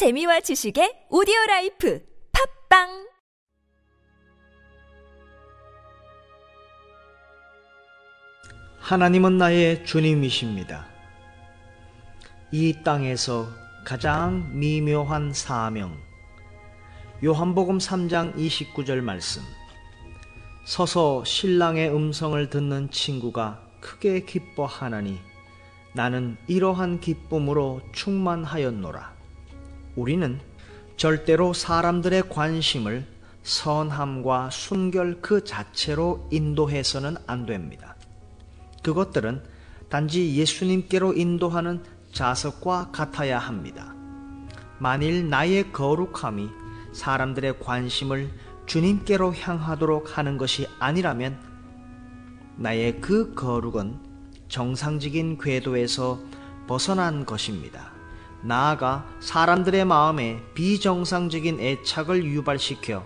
재미와 지식의 오디오라이프 팝빵! 하나님은 나의 주님이십니다. 이 땅에서 가장 미묘한 사명, 요한복음 3장 29절 말씀. 서서 신랑의 음성을 듣는 친구가 크게 기뻐하나니 나는 이러한 기쁨으로 충만하였노라. 우리는 절대로 사람들의 관심을 선함과 순결 그 자체로 인도해서는 안 됩니다. 그것들은 단지 예수님께로 인도하는 자석과 같아야 합니다. 만일 나의 거룩함이 사람들의 관심을 주님께로 향하도록 하는 것이 아니라면 나의 그 거룩은 정상적인 궤도에서 벗어난 것입니다. 나아가 사람들의 마음에 비정상적인 애착을 유발시켜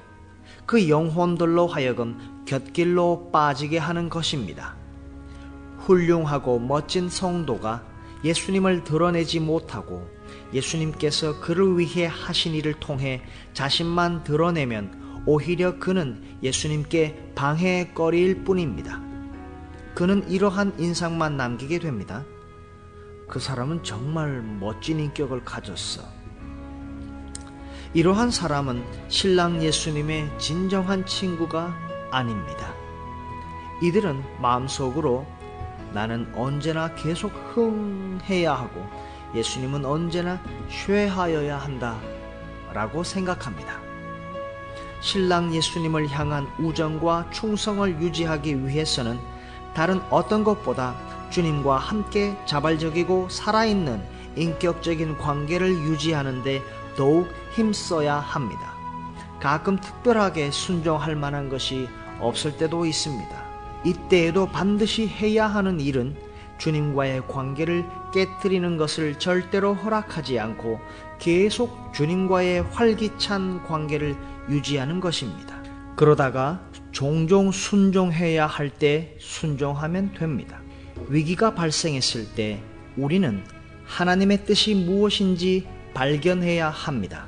그 영혼들로 하여금 곁길로 빠지게 하는 것입니다. 훌륭하고 멋진 성도가 예수님을 드러내지 못하고 예수님께서 그를 위해 하신 일을 통해 자신만 드러내면 오히려 그는 예수님께 방해거리일 뿐입니다. 그는 이러한 인상만 남기게 됩니다. 그 사람은 정말 멋진 인격을 가졌어. 이러한 사람은 신랑 예수님의 진정한 친구가 아닙니다. 이들은 마음속으로 나는 언제나 계속 흥해야 하고 예수님은 언제나 쇠하여야 한다 라고 생각합니다. 신랑 예수님을 향한 우정과 충성을 유지하기 위해서는 다른 어떤 것보다 주님과 함께 자발적이고 살아있는 인격적인 관계를 유지하는 데 더욱 힘써야 합니다. 가끔 특별하게 순종할 만한 것이 없을 때도 있습니다. 이때에도 반드시 해야 하는 일은 주님과의 관계를 깨뜨리는 것을 절대로 허락하지 않고 계속 주님과의 활기찬 관계를 유지하는 것입니다. 그러다가 종종 순종해야 할 때 순종하면 됩니다. 위기가 발생했을 때 우리는 하나님의 뜻이 무엇인지 발견해야 합니다.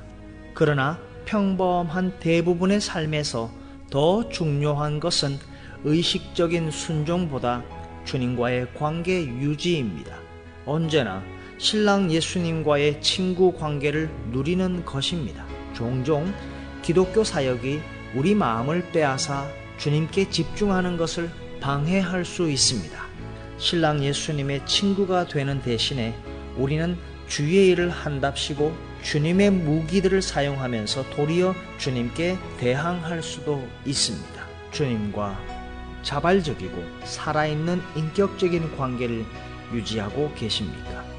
그러나 평범한 대부분의 삶에서 더 중요한 것은 의식적인 순종보다 주님과의 관계 유지입니다. 언제나 신랑 예수님과의 친구 관계를 누리는 것입니다. 종종 기독교 사역이 우리 마음을 빼앗아 주님께 집중하는 것을 방해할 수 있습니다. 신랑 예수님의 친구가 되는 대신에 우리는 주의 일을 한답시고 주님의 무기들을 사용하면서 도리어 주님께 대항할 수도 있습니다. 주님과 자발적이고 살아있는 인격적인 관계를 유지하고 계십니까?